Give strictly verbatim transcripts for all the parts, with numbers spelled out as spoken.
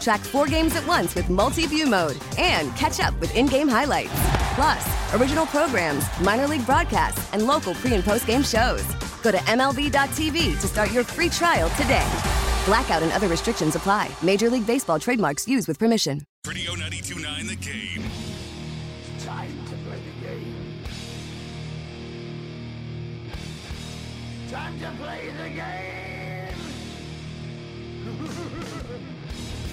Track four games at once with multi-view mode. And catch up with in-game highlights. Plus, original programs, minor league broadcasts, and local pre- and post-game shows. Go to M L B dot T V to start your free trial today. Blackout and other restrictions apply. Major League Baseball trademarks used with permission. Radio ninety-two point nine The Game. Time to play the game. Time to play the game.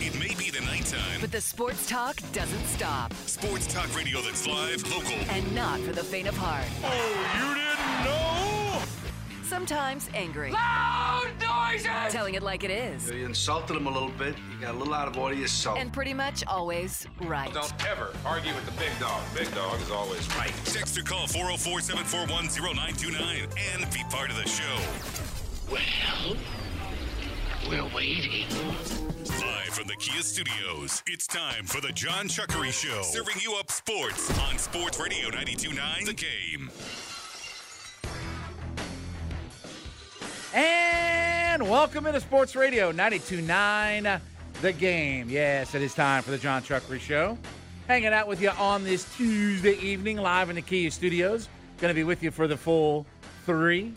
It may be the nighttime, but the sports talk doesn't stop. Sports talk radio that's live, local, and not for the faint of heart. Oh, you didn't know? Sometimes angry. Loud noises! Telling it like it is. You insulted him a little bit. You got a little out of order yourself. And pretty much always right. Don't ever argue with the big dog. Big dog is always right. Text or call four oh four, seven four one, oh nine two nine and be part of the show. Well, we're waiting. Live from the Kia Studios, it's time for the Jon Chuckery Show. Serving you up sports on Sports Radio ninety-two point nine The Game. And welcome into Sports Radio ninety-two point nine The Game. Yes, it is time for the Jon Chuckery Show. Hanging out with you on this Tuesday evening, live in the Kia Studios. Going to be with you for the full three.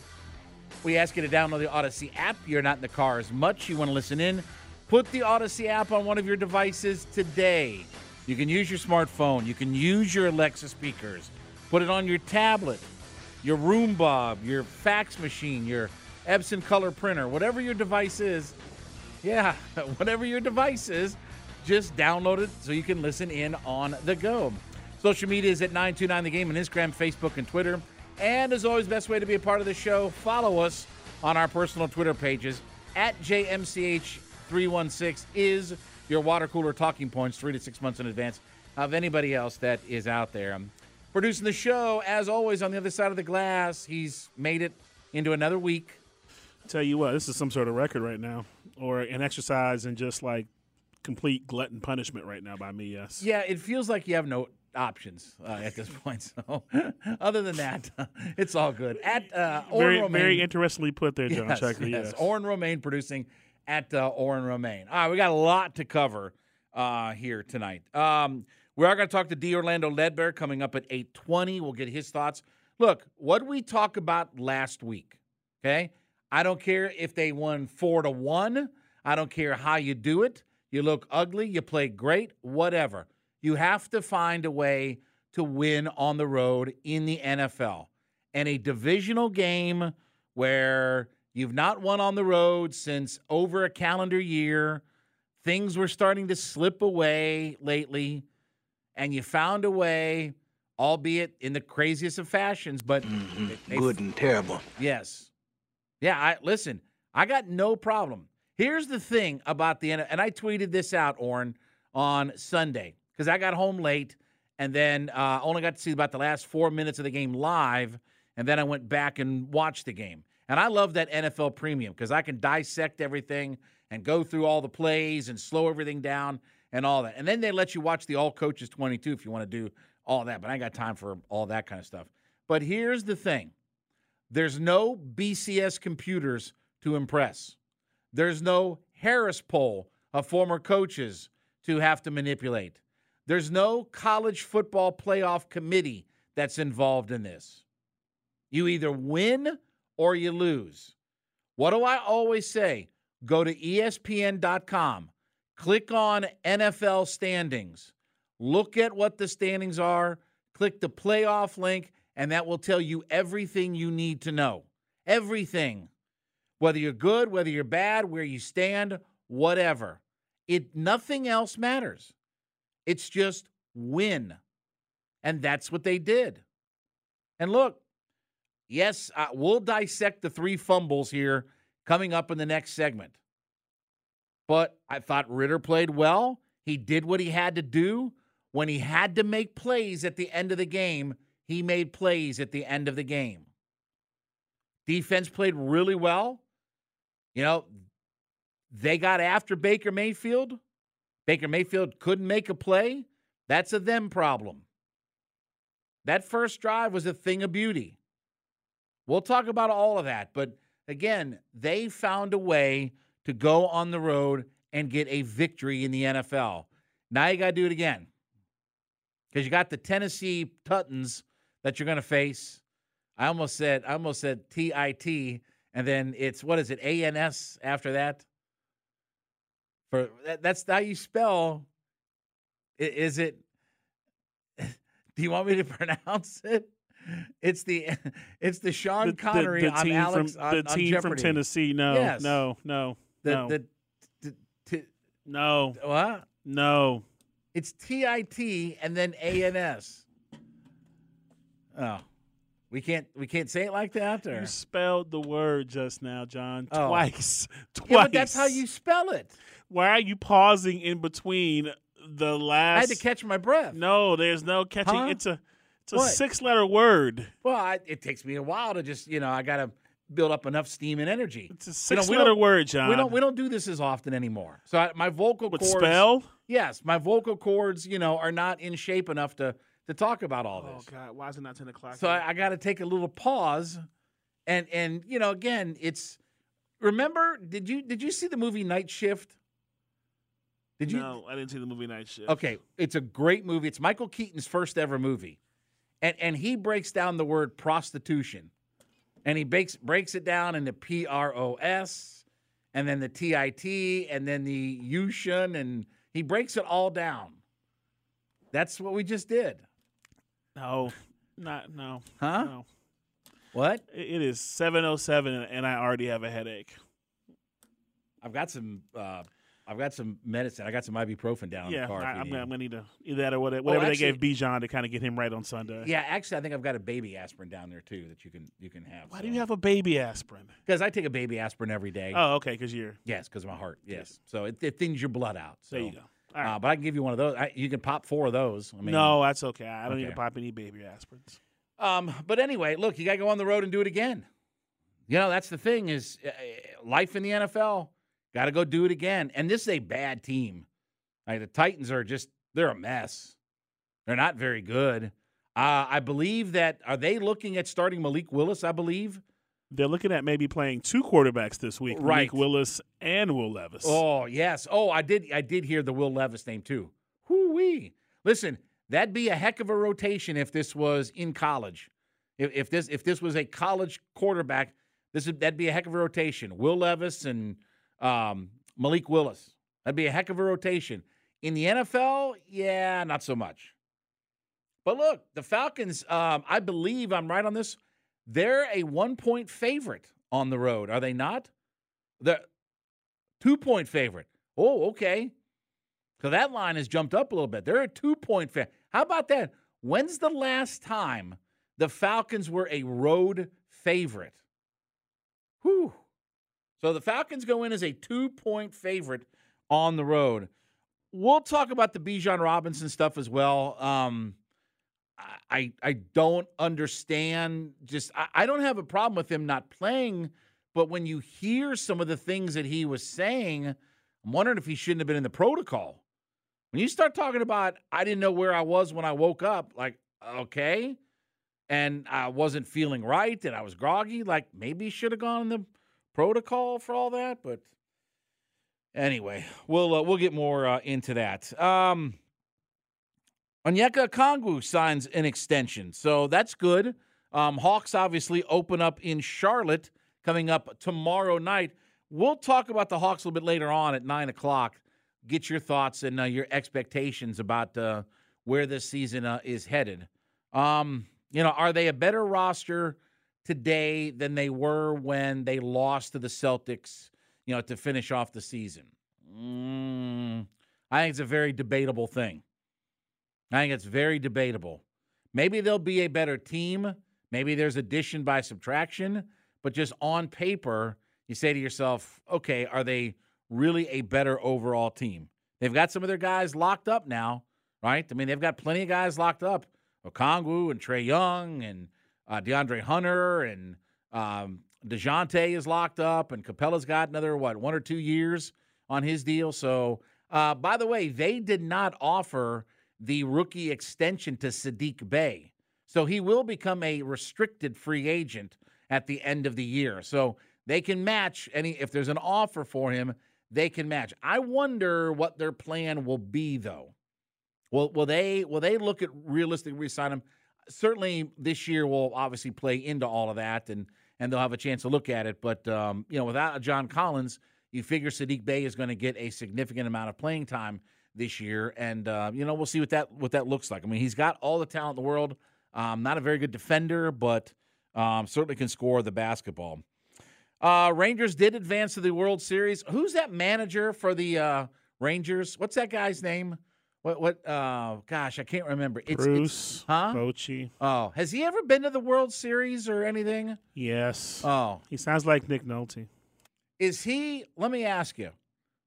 We ask you to download the Audacy app. You're not in the car as much. You want to listen in. Put the Audacy app on one of your devices today. You can use your smartphone. You can use your Alexa speakers. Put it on your tablet, your Roomba, your fax machine, your Epson color printer, whatever your device is. Yeah, whatever your device is, just download it so you can listen in on the go. Social media is at nine two nine The Game on Instagram, Facebook, and Twitter. And as always, best way to be a part of the show, follow us on our personal Twitter pages. At J M C H three one six is your water cooler talking points three to six months in advance of anybody else that is out there. Um, producing the show, as always, on the other side of the glass, he's made it into another week. I tell you what, this is some sort of record right now, or an exercise in just like complete glutton punishment right now by me, yes. Yeah, it feels like you have no options uh, at this point. So, other than that, it's all good. At uh, Oren Romine, very interestingly put there, Jon Chuckery. Yes, yes. Oren Romine producing at uh, Oren Romine. All right, we got a lot to cover uh, here tonight. Um, we are going to talk to D. Orlando Ledbetter coming up at eight twenty. We'll get his thoughts. Look, what we talked about last week, okay? I don't care if they won four to one. I don't care how you do it. You look ugly. You play great. Whatever. You have to find a way to win on the road in the N F L. And a divisional game where you've not won on the road since over a calendar year, things were starting to slip away lately, and you found a way, albeit in the craziest of fashions, but mm-hmm. they, good and terrible. Yes. Yeah, I listen, I got no problem. Here's the thing about the N F L, and I tweeted this out, Oren, on Sunday. Because I got home late and then uh, only got to see about the last four minutes of the game live, and then I went back and watched the game. And I love that N F L Premium because I can dissect everything and go through all the plays and slow everything down and all that. And then they let you watch the All Coaches twenty-two if you want to do all that, but I ain't got time for all that kind of stuff. But here's the thing. There's no B C S computers to impress. There's no Harris poll of former coaches to have to manipulate. There's no college football playoff committee that's involved in this. You either win or you lose. What do I always say? Go to E S P N dot com. Click on N F L standings. Look at what the standings are. Click the playoff link, and that will tell you everything you need to know. Everything Whether you're good, whether you're bad, where you stand, whatever. It nothing else matters. It's just win. And that's what they did. And look, yes, uh, we'll dissect the three fumbles here coming up in the next segment. But I thought Ridder played well. He did what he had to do. When he had to make plays at the end of the game, he made plays at the end of the game. Defense played really well. You know, they got after Baker Mayfield. Baker Mayfield couldn't make a play. That's a them problem. That first drive was a thing of beauty. We'll talk about all of that. But, again, they found a way to go on the road and get a victory in the N F L. Now you got to do it again because you got the Tennessee Titans that you're going to face. I almost said I almost said T I T, and then it's, what is it, A N S after that? For that, that's how you spell. Is it? Do you want me to pronounce it? It's the it's the Sean the, Connery the, the on Alex from, on, the on team Jeopardy. From Tennessee. No, yes. no, no, the, no, the, the, t- no. What? No. It's T I T and then A N S. Oh, we can't we can't say it like that. Or? You spelled the word just now, John, oh. twice, twice. Yeah, but that's how you spell it. Why are you pausing in between the last? I had to catch my breath. No, there's no catching. Huh? It's a It's a what? six-letter word. Well, I, it takes me a while to just, you know, I got to build up enough steam and energy. It's a six-letter you know, word, John. We don't we don't do this as often anymore. So I, my vocal With cords. Spell? Yes, my vocal cords, you know, are not in shape enough to to talk about all this. Oh God, why is it not ten o'clock? So I, I got to take a little pause, and and you know, again, it's remember. Did you did you see the movie Night Shift? Did you? No, I didn't see the movie Night Shift. Okay, it's a great movie. It's Michael Keaton's first ever movie. And and he breaks down the word prostitution. And he breaks, breaks it down into P R O S and then the T I T and then the Ushun. And he breaks it all down. That's what we just did. No. Not no. Huh? No. What? It is seven oh seven and I already have a headache. I've got some uh, I've got some medicine. I got some ibuprofen down yeah, in the car. Yeah, I'm going to need to either that or whatever, whatever oh, actually, they gave Bijan to kind of get him right on Sunday. Yeah, actually, I think I've got a baby aspirin down there, too, that you can you can have. Why so. do you have a baby aspirin? Because I take a baby aspirin every day. Oh, okay, because you're. Yes, because of my heart, yes. yes. So it, it thins your blood out. So. There you go. All right. uh, but I can give you one of those. I, you can pop four of those. I mean, no, that's okay. I don't okay. need to pop any baby aspirins. Um, but anyway, look, you got to go on the road and do it again. You know, that's the thing is uh, life in the N F L. Got to go do it again. And this is a bad team. Like the Titans are just, they're a mess. They're not very good. Uh, I believe that, are they looking at starting Malik Willis, I believe? They're looking at maybe playing two quarterbacks this week. Right. Malik Willis and Will Levis. Oh, yes. Oh, I did I did hear the Will Levis name too. Whoo-wee. Listen, that'd be a heck of a rotation if this was in college. If, if this if this was a college quarterback, this would, that'd be a heck of a rotation. Will Levis and... Um, Malik Willis. That'd be a heck of a rotation. In the N F L, yeah, not so much. But look, the Falcons, um, I believe I'm right on this, they're a one-point favorite on the road. Are they not? They're two-point favorite. Oh, okay. So that line has jumped up a little bit. They're a two-point favorite. How about that? When's the last time the Falcons were a road favorite? Whew. So the Falcons go in as a two-point favorite on the road. We'll talk about the Bijan Robinson stuff as well. Um, I I don't understand. Just I, I don't have a problem with him not playing, but when you hear some of the things that he was saying, I'm wondering if he shouldn't have been in the protocol. When you start talking about, I didn't know where I was when I woke up, like, okay, and I wasn't feeling right and I was groggy, like maybe he should have gone in the protocol for all that, but anyway, we'll uh, we'll get more uh, into that. Um, Onyeka Okongwu signs an extension, so that's good. Um, Hawks obviously open up in Charlotte coming up tomorrow night. We'll talk about the Hawks a little bit later on at nine o'clock. Get your thoughts and uh, your expectations about uh, where this season uh, is headed. Um, you know, are they a better roster today than they were when they lost to the Celtics, you know, to finish off the season? Mm, I think it's a very debatable thing. I think it's very debatable. Maybe they'll be a better team. Maybe there's addition by subtraction. But just on paper, you say to yourself, okay, are they really a better overall team? They've got some of their guys locked up now, right? I mean, they've got plenty of guys locked up. Okongwu and Trae Young and uh, DeAndre Hunter and um, DeJounte is locked up. And Capella's got another, what, one or two years on his deal. So, uh, by the way, they did not offer the rookie extension to Sadiq Bey. So he will become a restricted free agent at the end of the year. So they can match any, if there's an offer for him, they can match. I wonder what their plan will be, though. Will, will they will they look at realistically re-sign him? Certainly this year will obviously play into all of that, and and they'll have a chance to look at it. But, um, you know, without a John Collins, you figure Sadiq Bey is going to get a significant amount of playing time this year. And, uh, you know, we'll see what that what that looks like. I mean, he's got all the talent in the world. Um, not a very good defender, but um, certainly can score the basketball. Uh, Rangers did advance to the World Series. Who's that manager for the uh, Rangers? What's that guy's name? What? What? Uh, gosh, I can't remember. It's, Bruce it's, huh? Bochy. Oh, has he ever been to the World Series or anything? Yes. Oh, he sounds like Nick Nolte. Is he? Let me ask you.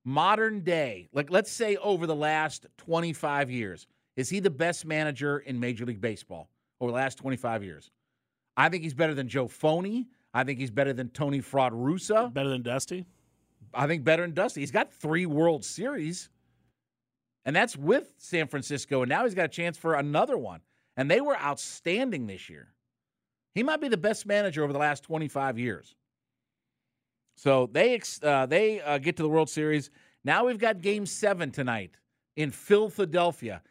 Modern day, like let's say over the last twenty-five years, is he the best manager in Major League Baseball over the last twenty-five years? I think he's better than Joe Phony. I think he's better than Tony Fraud-Russo. Better than Dusty? I think better than Dusty. He's got three World Series, and that's with San Francisco, and now he's got a chance for another one. And they were outstanding this year. He might be the best manager over the last twenty-five years. So they uh, they uh, get to the World Series. Now we've got Game seven tonight in Philadelphia.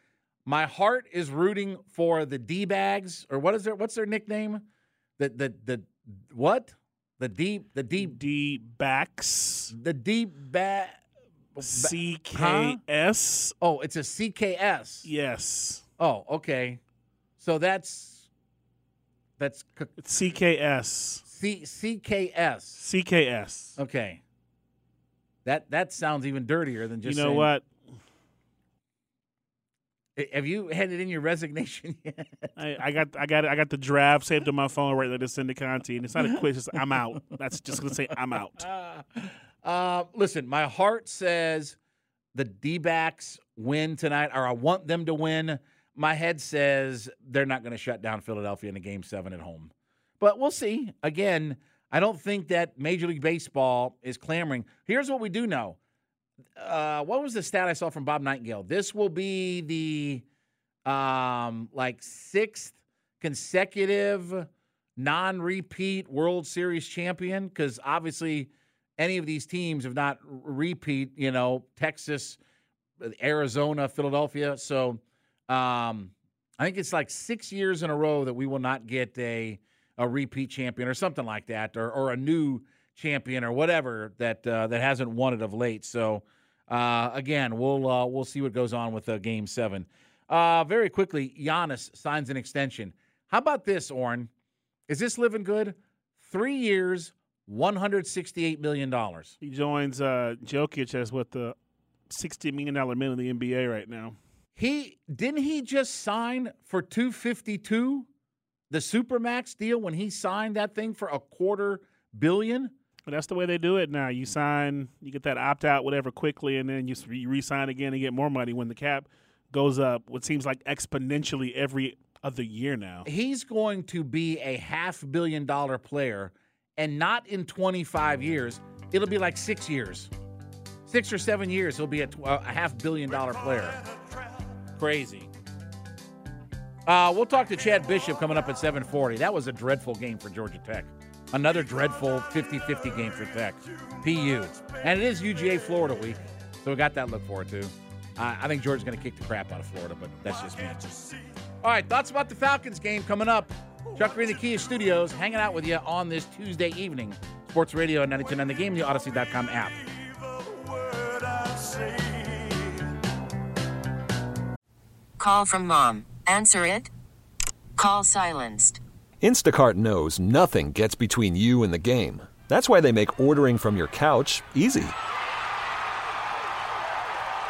My heart is rooting for the D-backs, or what is their, what's their nickname? The the the What? The deep, the deep. D-backs. The deep back. C K S. Huh? Oh, it's a C K S. Yes. Oh, okay. So that's, that's. It's C K S. C- CKS. C K S. Okay. That, that sounds even dirtier than just, you know, saying, what? Have you handed in your resignation yet? I, I got, I got, I got the draft saved on my phone right now to send to Conti, and it's not a quiz. It's I'm out. That's just gonna say I'm out. Uh, uh, listen, my heart says the D-backs win tonight, or I want them to win. My head says they're not going to shut down Philadelphia in a Game Seven at home, but we'll see. Again, I don't think that Major League Baseball is clamoring. Here's what we do know. Uh, what was the stat I saw from Bob Nightingale? This will be the um, like sixth consecutive non-repeat World Series champion, because obviously any of these teams have not repeat. You know, Texas, Arizona, Philadelphia. So um, I think it's like six years in a row that we will not get a a repeat champion or something like that, or or a new champion or whatever that uh, that hasn't won it of late. So uh, again, we'll uh, we'll see what goes on with uh, Game Seven. Uh, very quickly, Giannis signs an extension. How about this, Oren? Is this living good? Three years, one hundred sixty-eight million dollars. He joins uh, Jokic as what, the sixty million dollar man in the N B A right now. He didn't he just sign for two fifty-two, the Supermax deal, when he signed that thing for a quarter billion. But that's the way they do it now. You sign, you get that opt-out, whatever, quickly, and then you re-sign again and get more money when the cap goes up, what seems like exponentially every other year now. He's going to be a half-billion-dollar player, and not in twenty-five years. It'll be like six years. Six or seven years, he'll be a, a half-billion-dollar player. Crazy. Uh, we'll talk to Chad Bishop coming up at seven forty. That was a dreadful game for Georgia Tech. Another dreadful fifty-fifty game for Tech. P U. And it is U G A Florida week, so we got that look forward to. Uh, I think Georgia's going to kick the crap out of Florida, but that's just me. All right, thoughts about the Falcons game coming up. Chuckery in the Kia Studios, hanging out with you on this Tuesday evening. Sports Radio ninety-two point nine The Game, the Audacy dot com app. Call from mom. Answer it. Call silenced. Instacart knows nothing gets between you and the game. That's why they make ordering from your couch easy.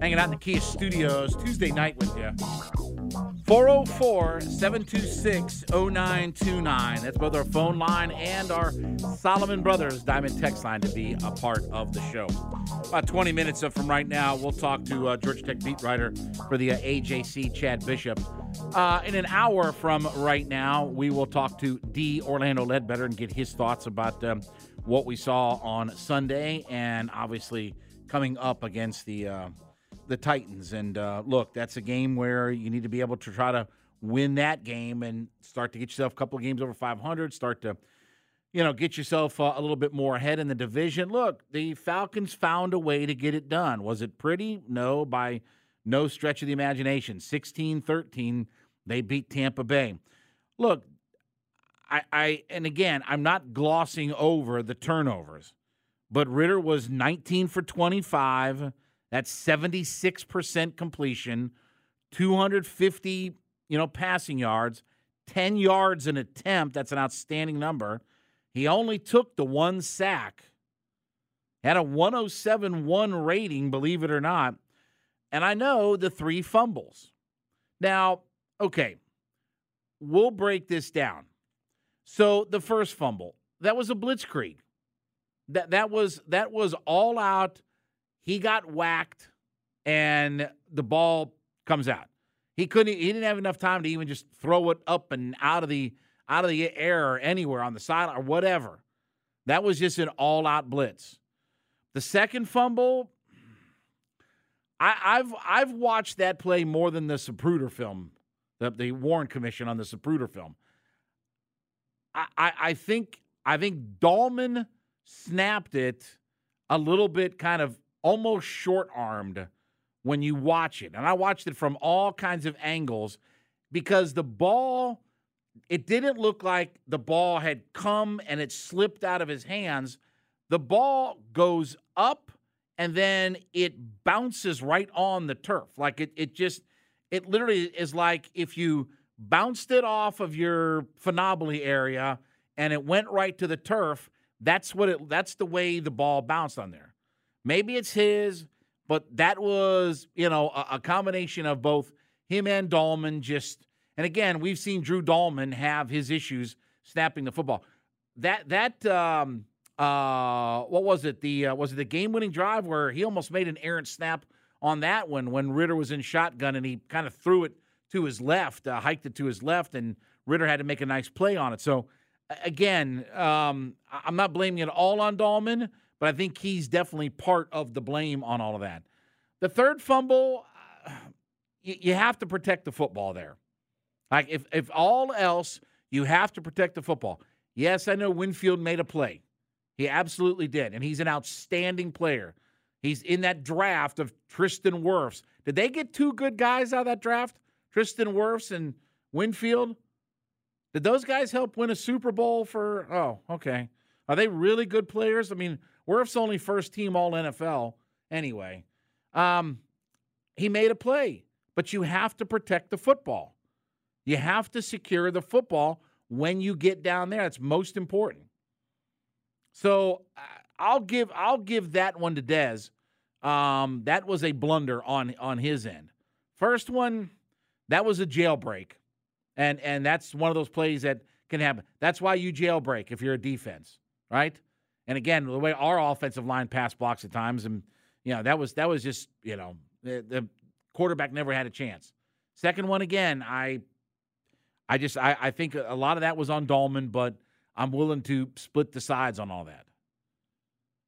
Hanging out in the Kia Studios Tuesday night with you. four oh four, seven two six, oh nine two nine. That's both our phone line and our Solomon Brothers Diamond text line to be a part of the show. About twenty minutes from right now, we'll talk to uh, Georgia Tech beat writer for the uh, A J C, Chad Bishop. Uh, in an hour from right now, we will talk to D. Orlando Ledbetter and get his thoughts about um, what we saw on Sunday and obviously coming up against the uh, the Titans. And, uh, look, that's a game where you need to be able to try to win that game and start to get yourself a couple of games over five hundred, start to, you know, get yourself uh, a little bit more ahead in the division. Look, the Falcons found a way to get it done. Was it pretty? No, by no stretch of the imagination. sixteen thirteen, they beat Tampa Bay. Look, I, I and again, I'm not glossing over the turnovers, but Ridder was nineteen for twenty-five. That's seventy-six percent completion, two hundred fifty, you know, passing yards, ten yards an attempt. That's an outstanding number. He only took the one sack. Had a one oh seven point one rating, believe it or not. And I know the three fumbles. Now, okay, we'll break this down. So the first fumble, that was a blitzkrieg. That that was that was all out. He got whacked, and the ball comes out. He couldn't. He didn't have enough time to even just throw it up and out of the out of the air or anywhere on the sideline or whatever. That was just an all-out blitz. The second fumble, I, I've I've watched that play more than the Zapruder film, the, the Warren Commission on the Zapruder film. I, I I think I think Dalman snapped it a little bit, kind of almost short-armed when you watch it. And I watched it from all kinds of angles because the ball, it didn't look like the ball had come and it slipped out of his hands. The ball goes up and then it bounces right on the turf. Like it, it just, it literally is like if you bounced it off of your phenomenon area and it went right to the turf, that's what it, that's the way the ball bounced on there. Maybe it's his, but that was, you know, a, a combination of both him and Dalman just, and again, we've seen Drew Dalman have his issues snapping the football. That, that, um, uh, what was it? The, uh, was it the game-winning drive where he almost made an errant snap on that one when Ridder was in shotgun and he kind of threw it to his left, uh, hiked it to his left, and Ridder had to make a nice play on it. So, again, um, I'm not blaming it all on Dalman, but I think he's definitely part of the blame on all of that. The third fumble, you, you have to protect the football there. Like, if, if all else, you have to protect the football. Yes, I know Winfield made a play. He absolutely did, and he's an outstanding player. He's in that draft of Tristan Wirfs. Did they get two good guys out of that draft, Tristan Wirfs and Winfield? Did those guys help win a Super Bowl for, oh, okay. Are they really good players? I mean, Wirfs only first team all N F L anyway. Um, he made a play, but you have to protect the football. You have to secure the football when you get down there. It's most important. So I'll give I'll give that one to Dez. Um, that was a blunder on on his end. First one, that was a jailbreak, and and that's one of those plays that can happen. That's why you jailbreak if you're a defense, right? And again, the way our offensive line pass blocks at times, and you know, that was that was just, you know, the, the quarterback never had a chance. Second one again, I I just I, I think a lot of that was on Dalman, but I'm willing to split the sides on all that.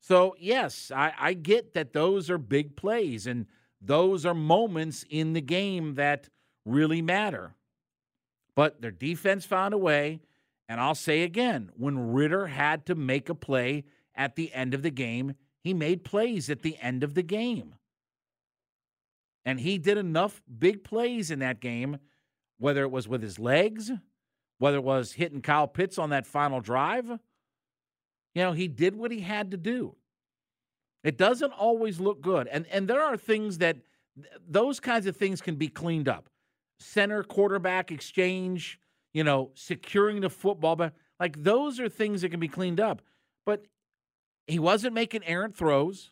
So, yes, I, I get that those are big plays, and those are moments in the game that really matter. But their defense found a way, and I'll say again, when Ridder had to make a play at the end of the game, he made plays at the end of the game. And he did enough big plays in that game, whether it was with his legs, whether it was hitting Kyle Pitts on that final drive. You know, he did what he had to do. It doesn't always look good. And and there are things that, those kinds of things can be cleaned up. Center, quarterback, exchange, you know, securing the football. But like, those are things that can be cleaned up. But he wasn't making errant throws.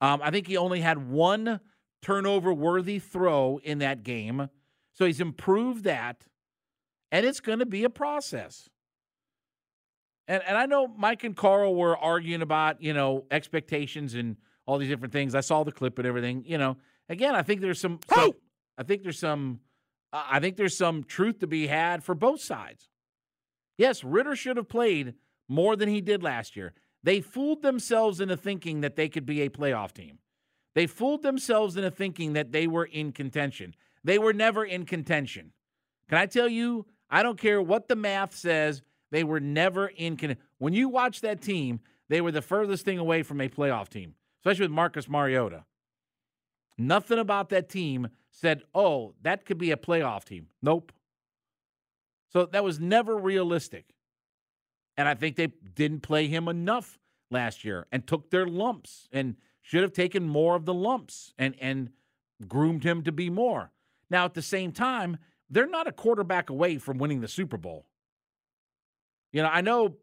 Um, I think he only had one turnover-worthy throw in that game. So he's improved that. And it's going to be a process. And and I know Mike and Carl were arguing about, you know, expectations and all these different things. I saw the clip and everything. You know, again, I think there's some, some I think there's some, uh, I think there's some truth to be had for both sides. Yes, Ridder should have played more than he did last year. They fooled themselves into thinking that they could be a playoff team. They fooled themselves into thinking that they were in contention. They were never in contention. Can I tell you? I don't care what the math says. They were never in contention. When you watch that team, they were the furthest thing away from a playoff team, especially with Marcus Mariota. Nothing about that team said, oh, that could be a playoff team. Nope. So that was never realistic. And I think they didn't play him enough last year and took their lumps and should have taken more of the lumps and, and groomed him to be more. Now, at the same time, they're not a quarterback away from winning the Super Bowl. You know, I know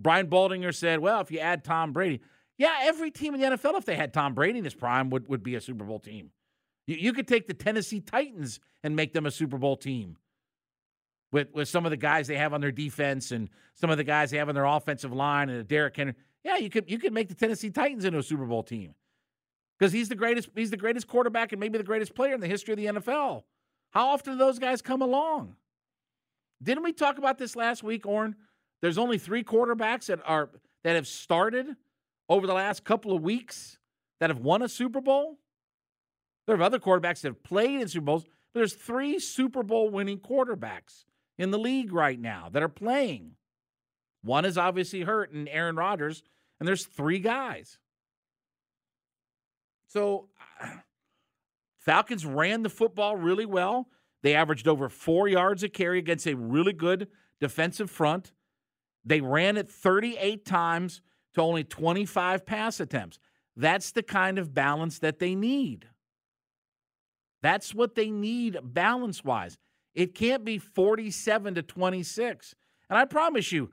Brian Baldinger said, well, if you add Tom Brady. Yeah, every team in the N F L, if they had Tom Brady in his prime, would, would be a Super Bowl team. You, you could take the Tennessee Titans and make them a Super Bowl team with, with some of the guys they have on their defense and some of the guys they have on their offensive line and Derrick Henry. Yeah, you could you could make the Tennessee Titans into a Super Bowl team because he's the greatest he's the greatest quarterback and maybe the greatest player in the history of the N F L. How often do those guys come along? Didn't we talk about this last week, Oren? There's only three quarterbacks that are that have started over the last couple of weeks that have won a Super Bowl. There are other quarterbacks that have played in Super Bowls, but there's three Super Bowl winning quarterbacks in the league right now that are playing. One is obviously hurt in Aaron Rodgers, and there's three guys. So Falcons ran the football really well. They averaged over four yards a carry against a really good defensive front. They ran it thirty-eight times to only twenty-five pass attempts. That's the kind of balance that they need. That's what they need balance-wise. It can't be forty-seven to twenty-six. And I promise you,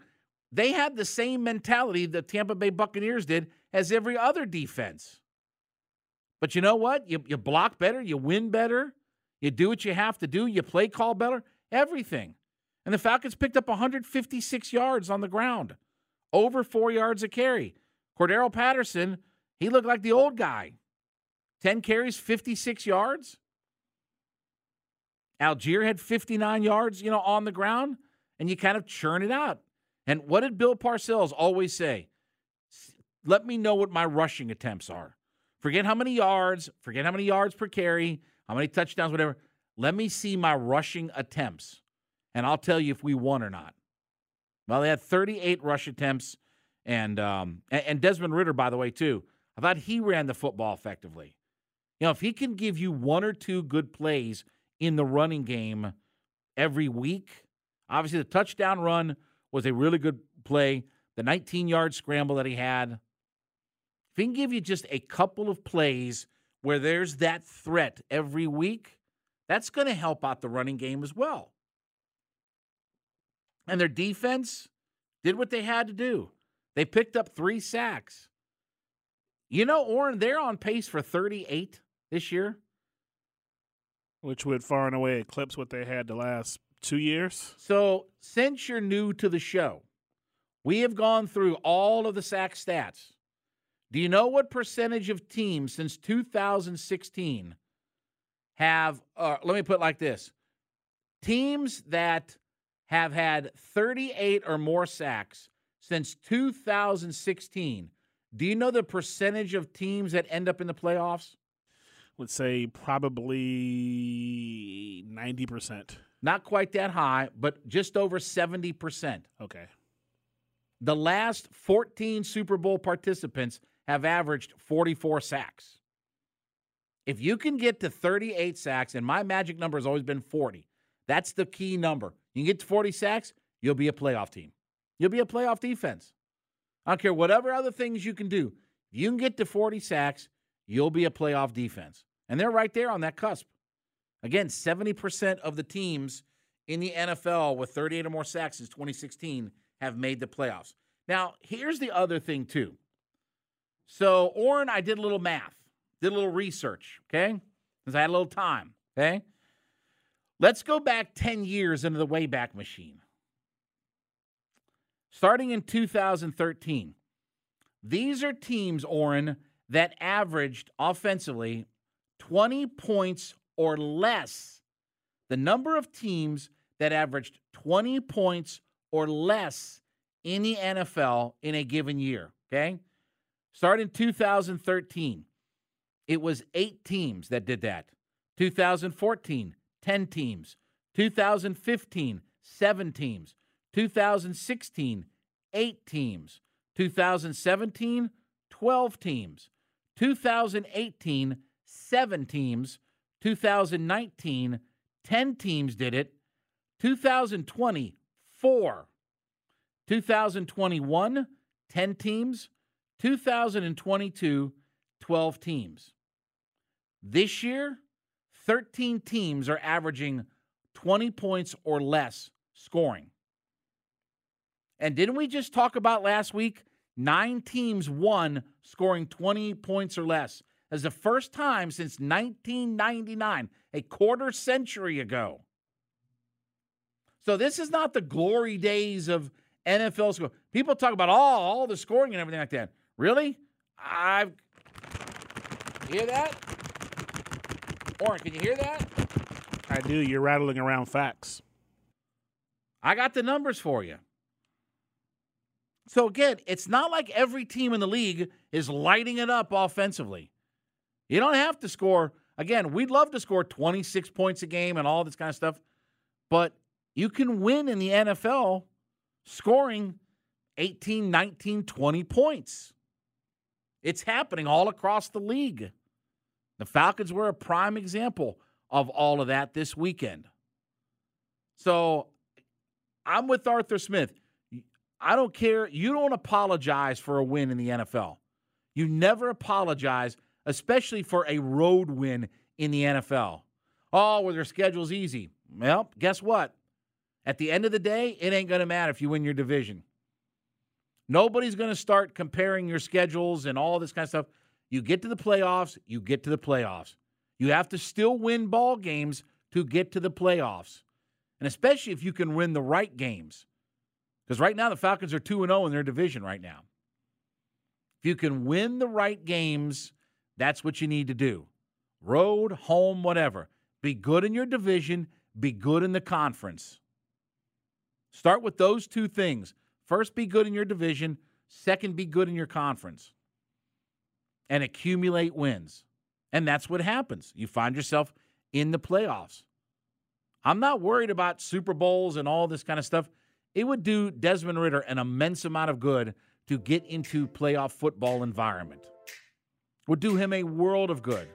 they had the same mentality the Tampa Bay Buccaneers did as every other defense. But you know what? You, you block better, you win better. You do what you have to do. You play call better. Everything. And the Falcons picked up one hundred fifty-six yards on the ground. Over four yards a carry. Cordero Patterson, he looked like the old guy. ten carries, fifty-six yards. Algier had fifty-nine yards, you know, on the ground. And you kind of churn it out. And what did Bill Parcells always say? Let me know what my rushing attempts are. Forget how many yards. Forget how many yards per carry. How many touchdowns, whatever. Let me see my rushing attempts, and I'll tell you if we won or not. Well, they had thirty-eight rush attempts, and um, and Desmond Ridder, by the way, too. I thought he ran the football effectively. You know, if he can give you one or two good plays in the running game every week, obviously the touchdown run was a really good play, the nineteen-yard scramble that he had. If he can give you just a couple of plays where there's that threat every week, that's going to help out the running game as well. And their defense did what they had to do. They picked up three sacks. You know, Oren, they're on pace for thirty-eight this year. Which would far and away eclipse what they had the last two years. So since you're new to the show, we have gone through all of the sack stats. Do you know what percentage of teams since two thousand sixteen have, uh, let me put it like this, teams that have had thirty-eight or more sacks since two thousand sixteen, do you know the percentage of teams that end up in the playoffs? Would say probably ninety percent. Not quite that high, but just over seventy percent. Okay. The last fourteen Super Bowl participants have averaged forty-four sacks. If you can get to thirty-eight sacks, and my magic number has always been forty, that's the key number. You can get to forty sacks, you'll be a playoff team. You'll be a playoff defense. I don't care whatever other things you can do. If you can get to forty sacks, you'll be a playoff defense. And they're right there on that cusp. Again, seventy percent of the teams in the N F L with thirty-eight or more sacks since twenty sixteen have made the playoffs. Now, here's the other thing, too. So, Oren, I did a little math, did a little research, okay? Because I had a little time, okay? Let's go back ten years into the Wayback Machine. Starting in two thousand thirteen, these are teams, Oren, that averaged offensively twenty points or less. The number of teams that averaged twenty points or less in the N F L in a given year, okay? Starting in two thousand thirteen, it was eight teams that did that. two thousand fourteen, ten teams. two thousand fifteen, seven teams. two thousand sixteen, eight teams. two thousand seventeen, twelve teams. two thousand eighteen, seven teams. two thousand nineteen, ten teams did it. two thousand twenty, four. two thousand twenty-one, ten teams. two thousand twenty-two, twelve teams. This year, thirteen teams are averaging twenty points or less scoring. And didn't we just talk about last week? Nine teams won scoring twenty points or less. That's the first time since nineteen ninety-nine, a quarter century ago. So this is not the glory days of N F L score. People talk about all, all the scoring and everything like that. Really? I've hear that? Oren, can you hear that? I do. You're rattling around facts. I got the numbers for you. So, again, it's not like every team in the league is lighting it up offensively. You don't have to score. Again, we'd love to score twenty-six points a game and all this kind of stuff, but you can win in the N F L scoring eighteen, nineteen, twenty points. It's happening all across the league. The Falcons were a prime example of all of that this weekend. So, I'm with Arthur Smith. I don't care. You don't apologize for a win in the N F L. You never apologize, especially for a road win in the N F L. Oh, well, their schedule's easy. Well, guess what? At the end of the day, it ain't going to matter if you win your division. Nobody's going to start comparing your schedules and all this kind of stuff. You get to the playoffs, you get to the playoffs. You have to still win ball games to get to the playoffs, and especially if you can win the right games. Because right now the Falcons are two and oh in their division right now. If you can win the right games, that's what you need to do. Road, home, whatever. Be good in your division. Be good in the conference. Start with those two things. First, be good in your division. Second, be good in your conference. And accumulate wins. And that's what happens. You find yourself in the playoffs. I'm not worried about Super Bowls and all this kind of stuff. It would do Desmond Ridder an immense amount of good to get into playoff football environment. Would do him a world of good.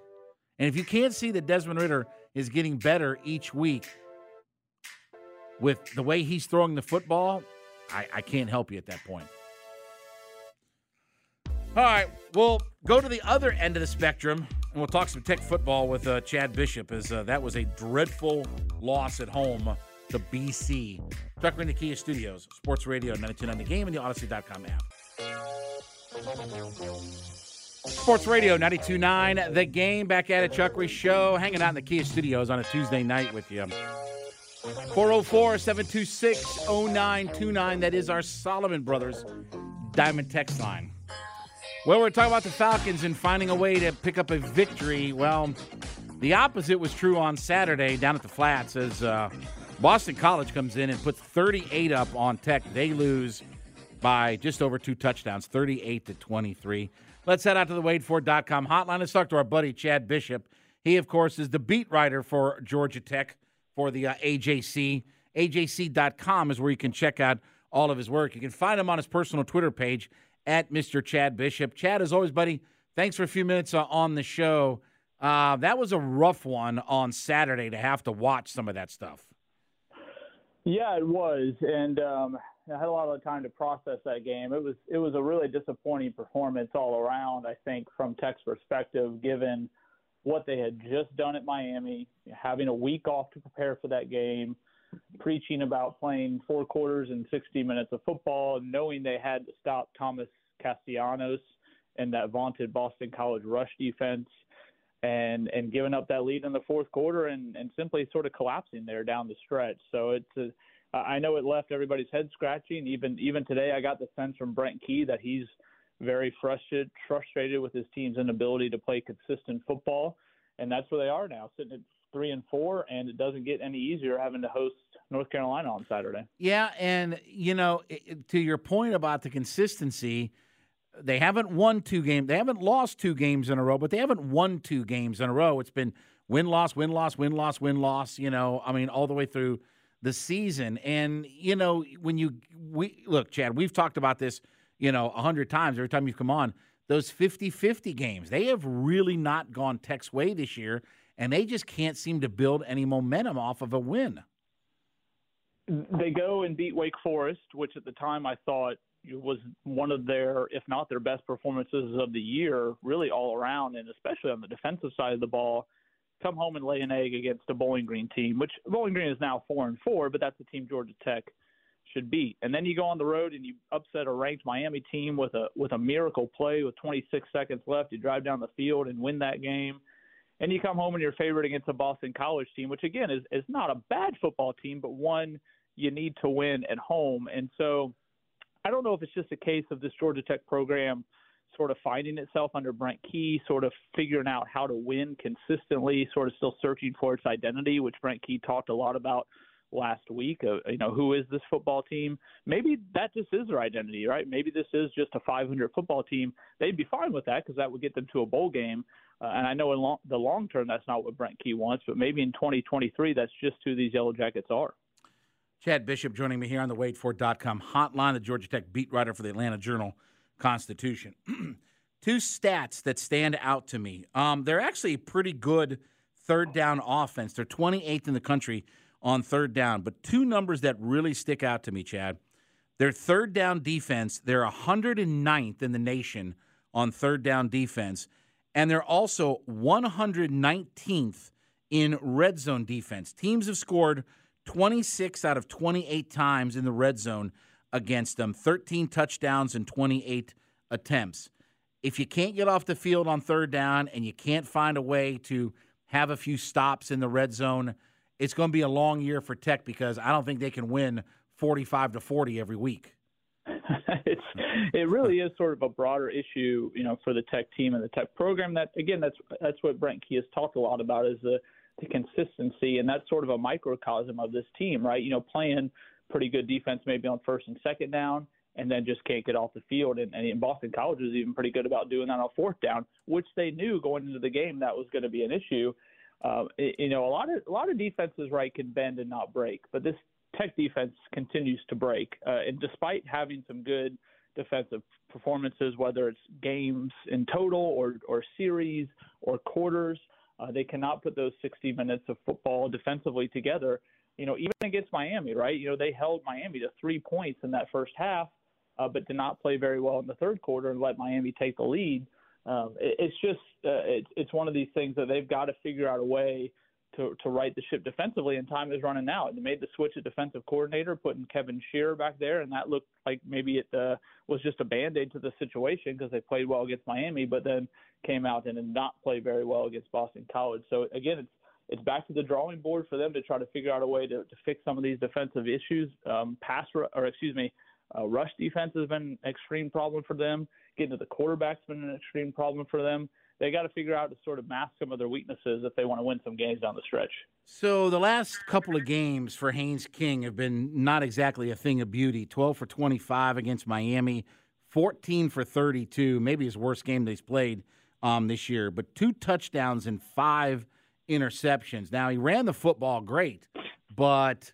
And if you can't see that Desmond Ridder is getting better each week with the way he's throwing the football, I, I can't help you at that point. All right, we'll go to the other end of the spectrum, and we'll talk some Tech football with uh, Chad Bishop, as uh, that was a dreadful loss at home to B C. Chuckery in the Kia Studios, Sports Radio ninety-two point nine The Game, and the Audacy dot com app. Sports Radio ninety-two point nine The Game, back at it, Chuckery Show, hanging out in the Kia Studios on a Tuesday night with you. four oh four, seven two six, oh nine two nine, that is our Solomon Brothers Diamond text line. Well, we're talking about the Falcons and finding a way to pick up a victory. Well, the opposite was true on Saturday down at the Flats as uh, Boston College comes in and puts thirty-eight up on Tech. They lose by just over two touchdowns, thirty-eight to twenty-three. Let's head out to the Wade Ford dot com hotline. Let's talk to our buddy Chad Bishop. He, of course, is the beat writer for Georgia Tech for the uh, A J C. A J C dot com is where you can check out all of his work. You can find him on his personal Twitter page, at Mister Chad Bishop. Chad, as always, buddy, thanks for a few minutes uh, on the show. Uh, that was a rough one on Saturday to have to watch some of that stuff. Yeah, it was, and um, I had a lot of time to process that game. It was it was a really disappointing performance all around, I think, from Tech's perspective, given what they had just done at Miami, having a week off to prepare for that game, preaching about playing four quarters and sixty minutes of football, knowing they had to stop Thomas Castellanos and that vaunted Boston College rush defense, and and giving up that lead in the fourth quarter and, and simply sort of collapsing there down the stretch. So it's a, I know it left everybody's head scratching. Even even today, I got the sense from Brent Key that he's very frustrated frustrated with his team's inability to play consistent football, and that's where they are now, sitting at three and four, and it doesn't get any easier having to host North Carolina on Saturday. Yeah, and, you know, to your point about the consistency, they haven't won two games. They haven't lost two games in a row, but they haven't won two games in a row. It's been win-loss, win-loss, win-loss, win-loss, you know, I mean, all the way through the season. And, you know, when you we look, Chad, we've talked about this, you know, a hundred times every time you've come on, those fifty-fifty games, they have really not gone Tech's way this year, and they just can't seem to build any momentum off of a win. They go and beat Wake Forest, which at the time I thought was one of their, if not their best performances of the year, really all around, and especially on the defensive side of the ball. Come home and lay an egg against a Bowling Green team, which Bowling Green is now four and four, but that's the team Georgia Tech should beat. And then you go on the road and you upset a ranked Miami team with a with a miracle play with twenty-six seconds left. You drive down the field and win that game. And you come home and you're favored against a Boston College team, which, again, is, is not a bad football team, but one you need to win at home. And so I don't know if it's just a case of this Georgia Tech program sort of finding itself under Brent Key, sort of figuring out how to win consistently, sort of still searching for its identity, which Brent Key talked a lot about last week. Uh, you know, who is this football team? Maybe that just is their identity, right? Maybe this is just a five hundred football team. They'd be fine with that because that would get them to a bowl game. Uh, and I know in long, the long term that's not what Brent Key wants, but maybe in twenty twenty-three that's just who these Yellow Jackets are. Chad Bishop joining me here on the Wade Ford dot com hotline, the Georgia Tech beat writer for the Atlanta Journal-Constitution. Two stats that stand out to me. Um, they're actually a pretty good third-down offense. They're twenty-eighth in the country on third down. But two numbers that really stick out to me, Chad. Their third-down defense, they're one hundred ninth in the nation on third-down defense. And they're also one hundred nineteenth in red zone defense. Teams have scored twenty-six out of twenty-eight times in the red zone against them, thirteen touchdowns and twenty-eight attempts. If you can't get off the field on third down and you can't find a way to have a few stops in the red zone, it's going to be a long year for Tech because I don't think they can win forty-five to forty every week. it's it really is sort of a broader issue, you know, for the Tech team and the Tech program. That again, that's that's what Brent Key has talked a lot about is the, the consistency, and that's sort of a microcosm of this team, right? You know, playing pretty good defense maybe on first and second down, and then just can't get off the field. And, and Boston College was even pretty good about doing that on fourth down, which they knew going into the game that was going to be an issue. Uh, it, you know, a lot of a lot of defenses, right, can bend and not break, but this Tech defense continues to break, uh, and despite having some good defensive performances, whether it's games in total or, or series or quarters, uh, they cannot put those sixty minutes of football defensively together. You know, even against Miami, right? You know, they held Miami to three points in that first half, uh, but did not play very well in the third quarter and let Miami take the lead. Um, it, it's just uh, it, it's one of these things that they've got to figure out a way to to right the ship defensively, and time is running out. They made the switch at defensive coordinator, putting Kevin Shearer back there, and that looked like maybe it uh, was just a Band-Aid to the situation because they played well against Miami, but then came out and did not play very well against Boston College. So, again, it's it's back to the drawing board for them to try to figure out a way to, to fix some of these defensive issues. Um, pass or excuse me, Uh, rush defense has been an extreme problem for them. Getting to the quarterback's been an extreme problem for them. They got to figure out to sort of mask some of their weaknesses if they want to win some games down the stretch. So the last couple of games for Haynes King have been not exactly a thing of beauty. twelve for twenty-five against Miami, fourteen for thirty-two, maybe his worst game they've played um, this year, but two touchdowns and five interceptions. Now, he ran the football great, but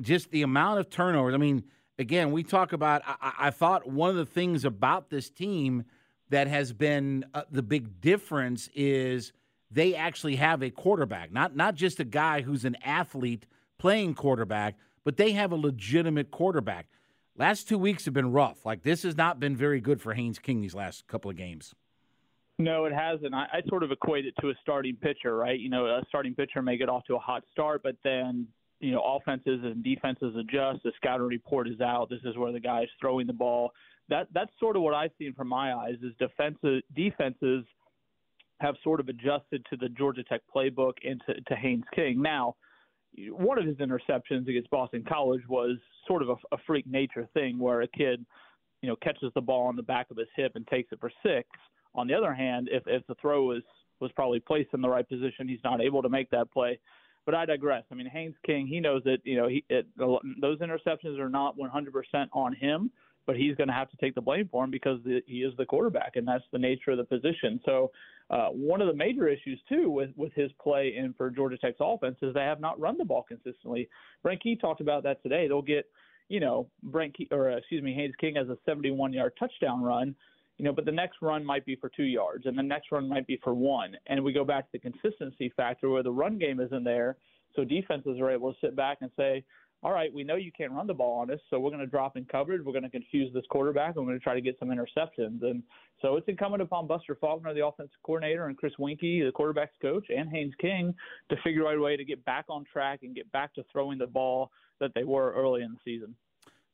just the amount of turnovers. I mean, again, we talk about I, I thought one of the things about this team that has been uh, the big difference is they actually have a quarterback, not not just a guy who's an athlete playing quarterback, but they have a legitimate quarterback. Last two weeks have been rough. Like, this has not been very good for Haynes King these last couple of games. No, it hasn't. I, I sort of equate it to a starting pitcher, right? You know, a starting pitcher may get off to a hot start, but then – you know, offenses and defenses adjust. The scouting report is out. This is where the guy's throwing the ball. That that's sort of what I've seen from my eyes is defenses defenses have sort of adjusted to the Georgia Tech playbook and to, to Haynes King. Now, one of his interceptions against Boston College was sort of a, a freak nature thing where a kid, you know, catches the ball on the back of his hip and takes it for six. On the other hand, if if the throw was was probably placed in the right position, he's not able to make that play. But I digress. I mean, Haynes King, he knows that, you know, he, it, those interceptions are not one hundred percent on him, but he's going to have to take the blame for him because the, he is the quarterback, and that's the nature of the position. So uh, one of the major issues, too, with, with his play and for Georgia Tech's offense is they have not run the ball consistently. Brent Key talked about that today. They'll get, you know, Brent Key, or excuse me, Haynes King has a seventy-one-yard touchdown run. You know, but the next run might be for two yards, and the next run might be for one. And we go back to the consistency factor where the run game isn't there, so defenses are able to sit back and say, all right, we know you can't run the ball on us, so we're going to drop in coverage, we're going to confuse this quarterback, and we're going to try to get some interceptions. And so it's incumbent upon Buster Faulkner, the offensive coordinator, and Chris Winkie, the quarterback's coach, and Haynes King to figure out a way to get back on track and get back to throwing the ball that they were early in the season.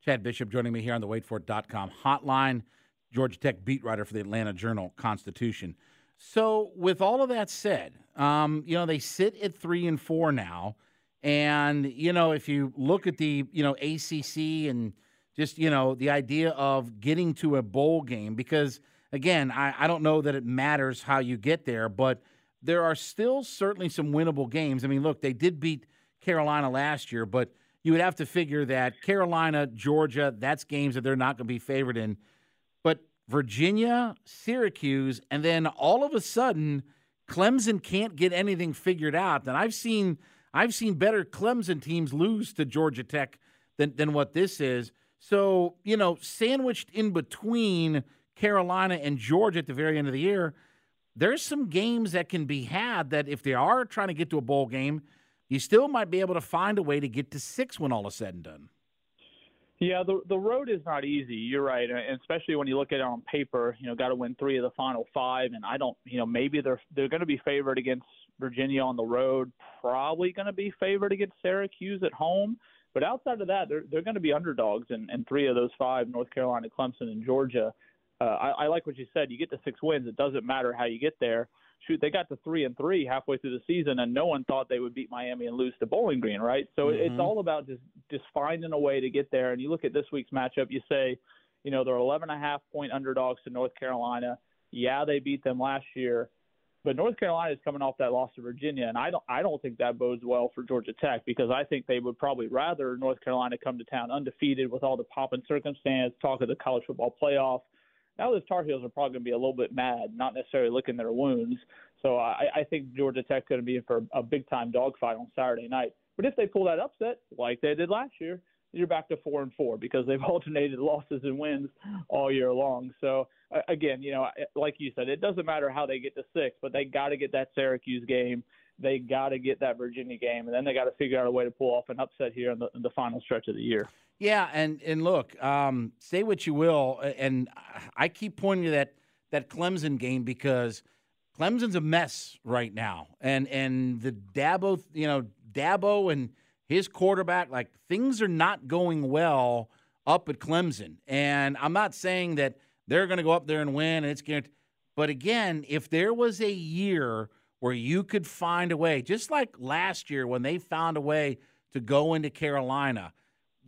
Chad Bishop joining me here on the wait for it dot com hotline. Georgia Tech beat writer for the Atlanta Journal-Constitution. So with all of that said, um, you know, they sit at three and four now. And, you know, if you look at the, you know, A C C and just, you know, the idea of getting to a bowl game, because, again, I, I don't know that it matters how you get there, but there are still certainly some winnable games. I mean, look, they did beat Carolina last year, but you would have to figure that Carolina, Georgia, that's games that they're not going to be favored in. Virginia, Syracuse, and then all of a sudden, Clemson can't get anything figured out. And I've seen I've seen better Clemson teams lose to Georgia Tech than, than what this is. So, you know, sandwiched in between Carolina and Georgia at the very end of the year, there's some games that can be had that if they are trying to get to a bowl game, you still might be able to find a way to get to six when all is said and done. Yeah, the the road is not easy. You're right, and especially when you look at it on paper. You know, got to win three of the final five, and I don't. You know, maybe they're they're going to be favored against Virginia on the road. Probably going to be favored against Syracuse at home. But outside of that, they're they're going to be underdogs in, in three of those five: North Carolina, Clemson, and Georgia. Uh, I, I like what you said. You get to six wins. It doesn't matter how you get there. Shoot, they got to three and three halfway through the season, and no one thought they would beat Miami and lose to Bowling Green, right? So mm-hmm. It's all about just, just finding a way to get there. And you look at this week's matchup, you say, you know, they're eleven and a half point underdogs to North Carolina. Yeah, they beat them last year, but North Carolina is coming off that loss to Virginia, and I don't, I don't think that bodes well for Georgia Tech because I think they would probably rather North Carolina come to town undefeated with all the pomp and circumstance, talk of the college football playoff. Now those Tar Heels are probably going to be a little bit mad, not necessarily licking their wounds. So I, I think Georgia Tech's going to be in for a big-time dogfight on Saturday night. But if they pull that upset, like they did last year, you're back to four and four because they've alternated losses and wins all year long. So, again, you know, like you said, it doesn't matter how they get to six, but they got to get that Syracuse game. They got to get that Virginia game. And then they got to figure out a way to pull off an upset here in the, in the final stretch of the year. Yeah, and and look, um, say what you will, and I keep pointing to that that Clemson game because Clemson's a mess right now, and and the Dabo, you know, Dabo and his quarterback, like things are not going well up at Clemson, and I'm not saying that they're going to go up there and win, and it's guaranteed. But again, if there was a year where you could find a way, just like last year when they found a way to go into Carolina.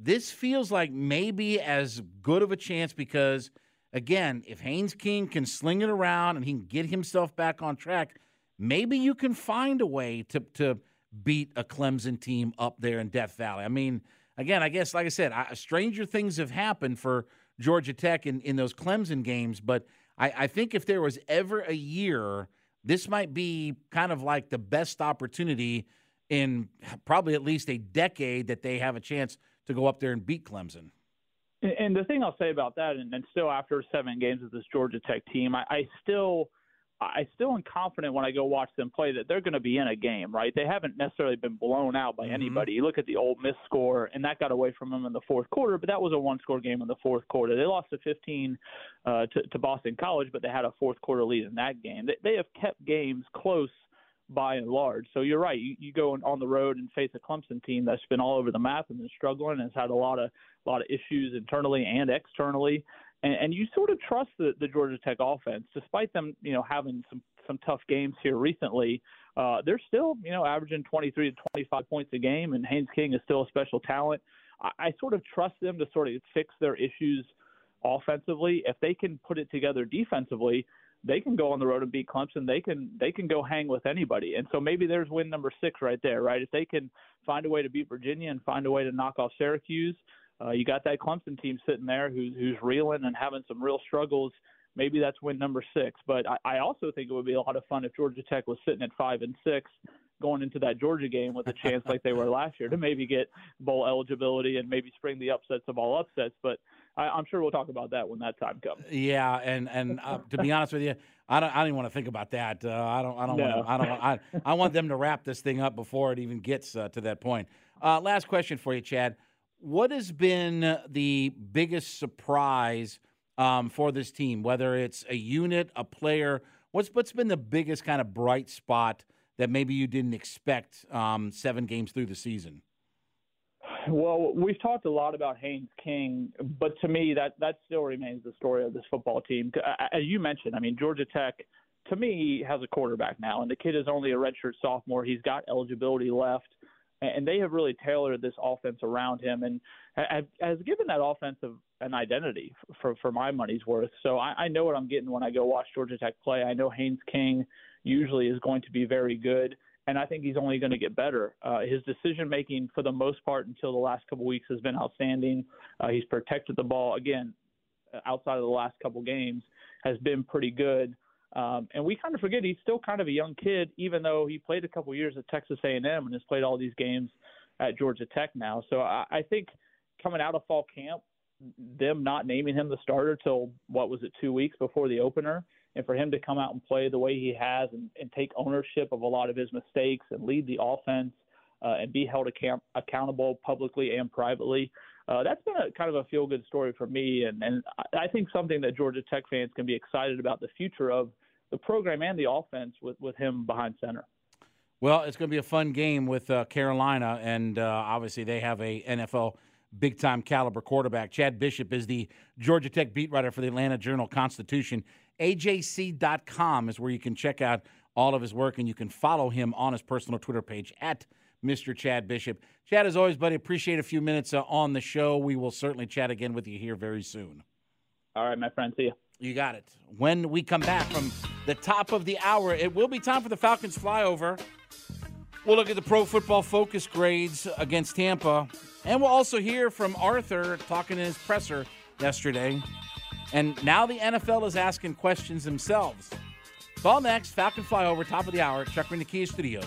this feels like maybe as good of a chance because, again, if Haynes King can sling it around and he can get himself back on track, maybe you can find a way to to beat a Clemson team up there in Death Valley. I mean, again, I guess, like I said, I, stranger things have happened for Georgia Tech in, in those Clemson games, but I, I think if there was ever a year, this might be kind of like the best opportunity in probably at least a decade that they have a chance to go up there and beat Clemson. And, and the thing I'll say about that, and, and still after seven games of this Georgia Tech team, I, I still I still am confident when I go watch them play that they're going to be in a game, right? They haven't necessarily been blown out by mm-hmm. anybody. You look at the Ole Miss score, and that got away from them in the fourth quarter, but that was a one-score game in the fourth quarter. They lost to fifteen uh, to, to Boston College, but they had a fourth-quarter lead in that game. They, they have kept games close by and large. So you're right. You, you go on the road and face a Clemson team that's been all over the map and been struggling and has had a lot of a lot of issues internally and externally. And, and you sort of trust the, the Georgia Tech offense, despite them, you know, having some, some tough games here recently. Uh, they're still, you know, averaging twenty-three to twenty-five points a game, and Haynes King is still a special talent. I, I sort of trust them to sort of fix their issues offensively. If they can put it together defensively, they can go on the road and beat Clemson. They can they can go hang with anybody. And so maybe there's win number six right there, right? If they can find a way to beat Virginia and find a way to knock off Syracuse, uh, you got that Clemson team sitting there who's, who's reeling and having some real struggles. Maybe that's win number six. But I, I also think it would be a lot of fun if Georgia Tech was sitting at five and six going into that Georgia game with a chance like they were last year to maybe get bowl eligibility and maybe spring the upsets of all upsets. But I, I'm sure we'll talk about that when that time comes. Yeah, and and uh, to be honest with you, I don't I don't even want to think about that. Uh, I don't I don't no. want to, I don't I I want them to wrap this thing up before it even gets uh, to that point. Uh, last question for you, Chad. What has been the biggest surprise um, for this team? Whether it's a unit, a player, what's what's been the biggest kind of bright spot that maybe you didn't expect um, seven games through the season? Well, we've talked a lot about Haynes King, but to me, that, that still remains the story of this football team. As you mentioned, I mean, Georgia Tech, to me, has a quarterback now, and the kid is only a redshirt sophomore. He's got eligibility left, and they have really tailored this offense around him and has given that offense an identity for, for my money's worth. So I, I know what I'm getting when I go watch Georgia Tech play. I know Haynes King usually is going to be very good, and I think he's only going to get better. Uh, his decision-making, for the most part, until the last couple weeks has been outstanding. Uh, he's protected the ball, again, outside of the last couple games, has been pretty good. Um, and we kind of forget he's still kind of a young kid, even though he played a couple years at Texas A and M and has played all these games at Georgia Tech now. So I, I think coming out of fall camp, them not naming him the starter till, what was it, two weeks before the opener, and for him to come out and play the way he has and, and take ownership of a lot of his mistakes and lead the offense uh, and be held account- accountable publicly and privately, uh, that's been a, kind of a feel-good story for me. And, and I think something that Georgia Tech fans can be excited about the future of the program and the offense with, with him behind center. Well, it's going to be a fun game with uh, Carolina, and uh, obviously they have a N F L big-time caliber quarterback. Chad Bishop is the Georgia Tech beat writer for the Atlanta Journal-Constitution. A J C dot com is where you can check out all of his work, and you can follow him on his personal Twitter page at Mister Chad Bishop. Chad, as always, buddy, appreciate a few minutes uh, on the show. We will certainly chat again with you here very soon. All right, my friend. See you. You got it. When we come back from the top of the hour, it will be time for the Falcons flyover. We'll look at the Pro Football Focus grades against Tampa, and we'll also hear from Arthur talking in his presser yesterday. And now the N F L is asking questions themselves. It's all next. Falcon Flyover, top of the hour. Chuckery and the Kia Studios.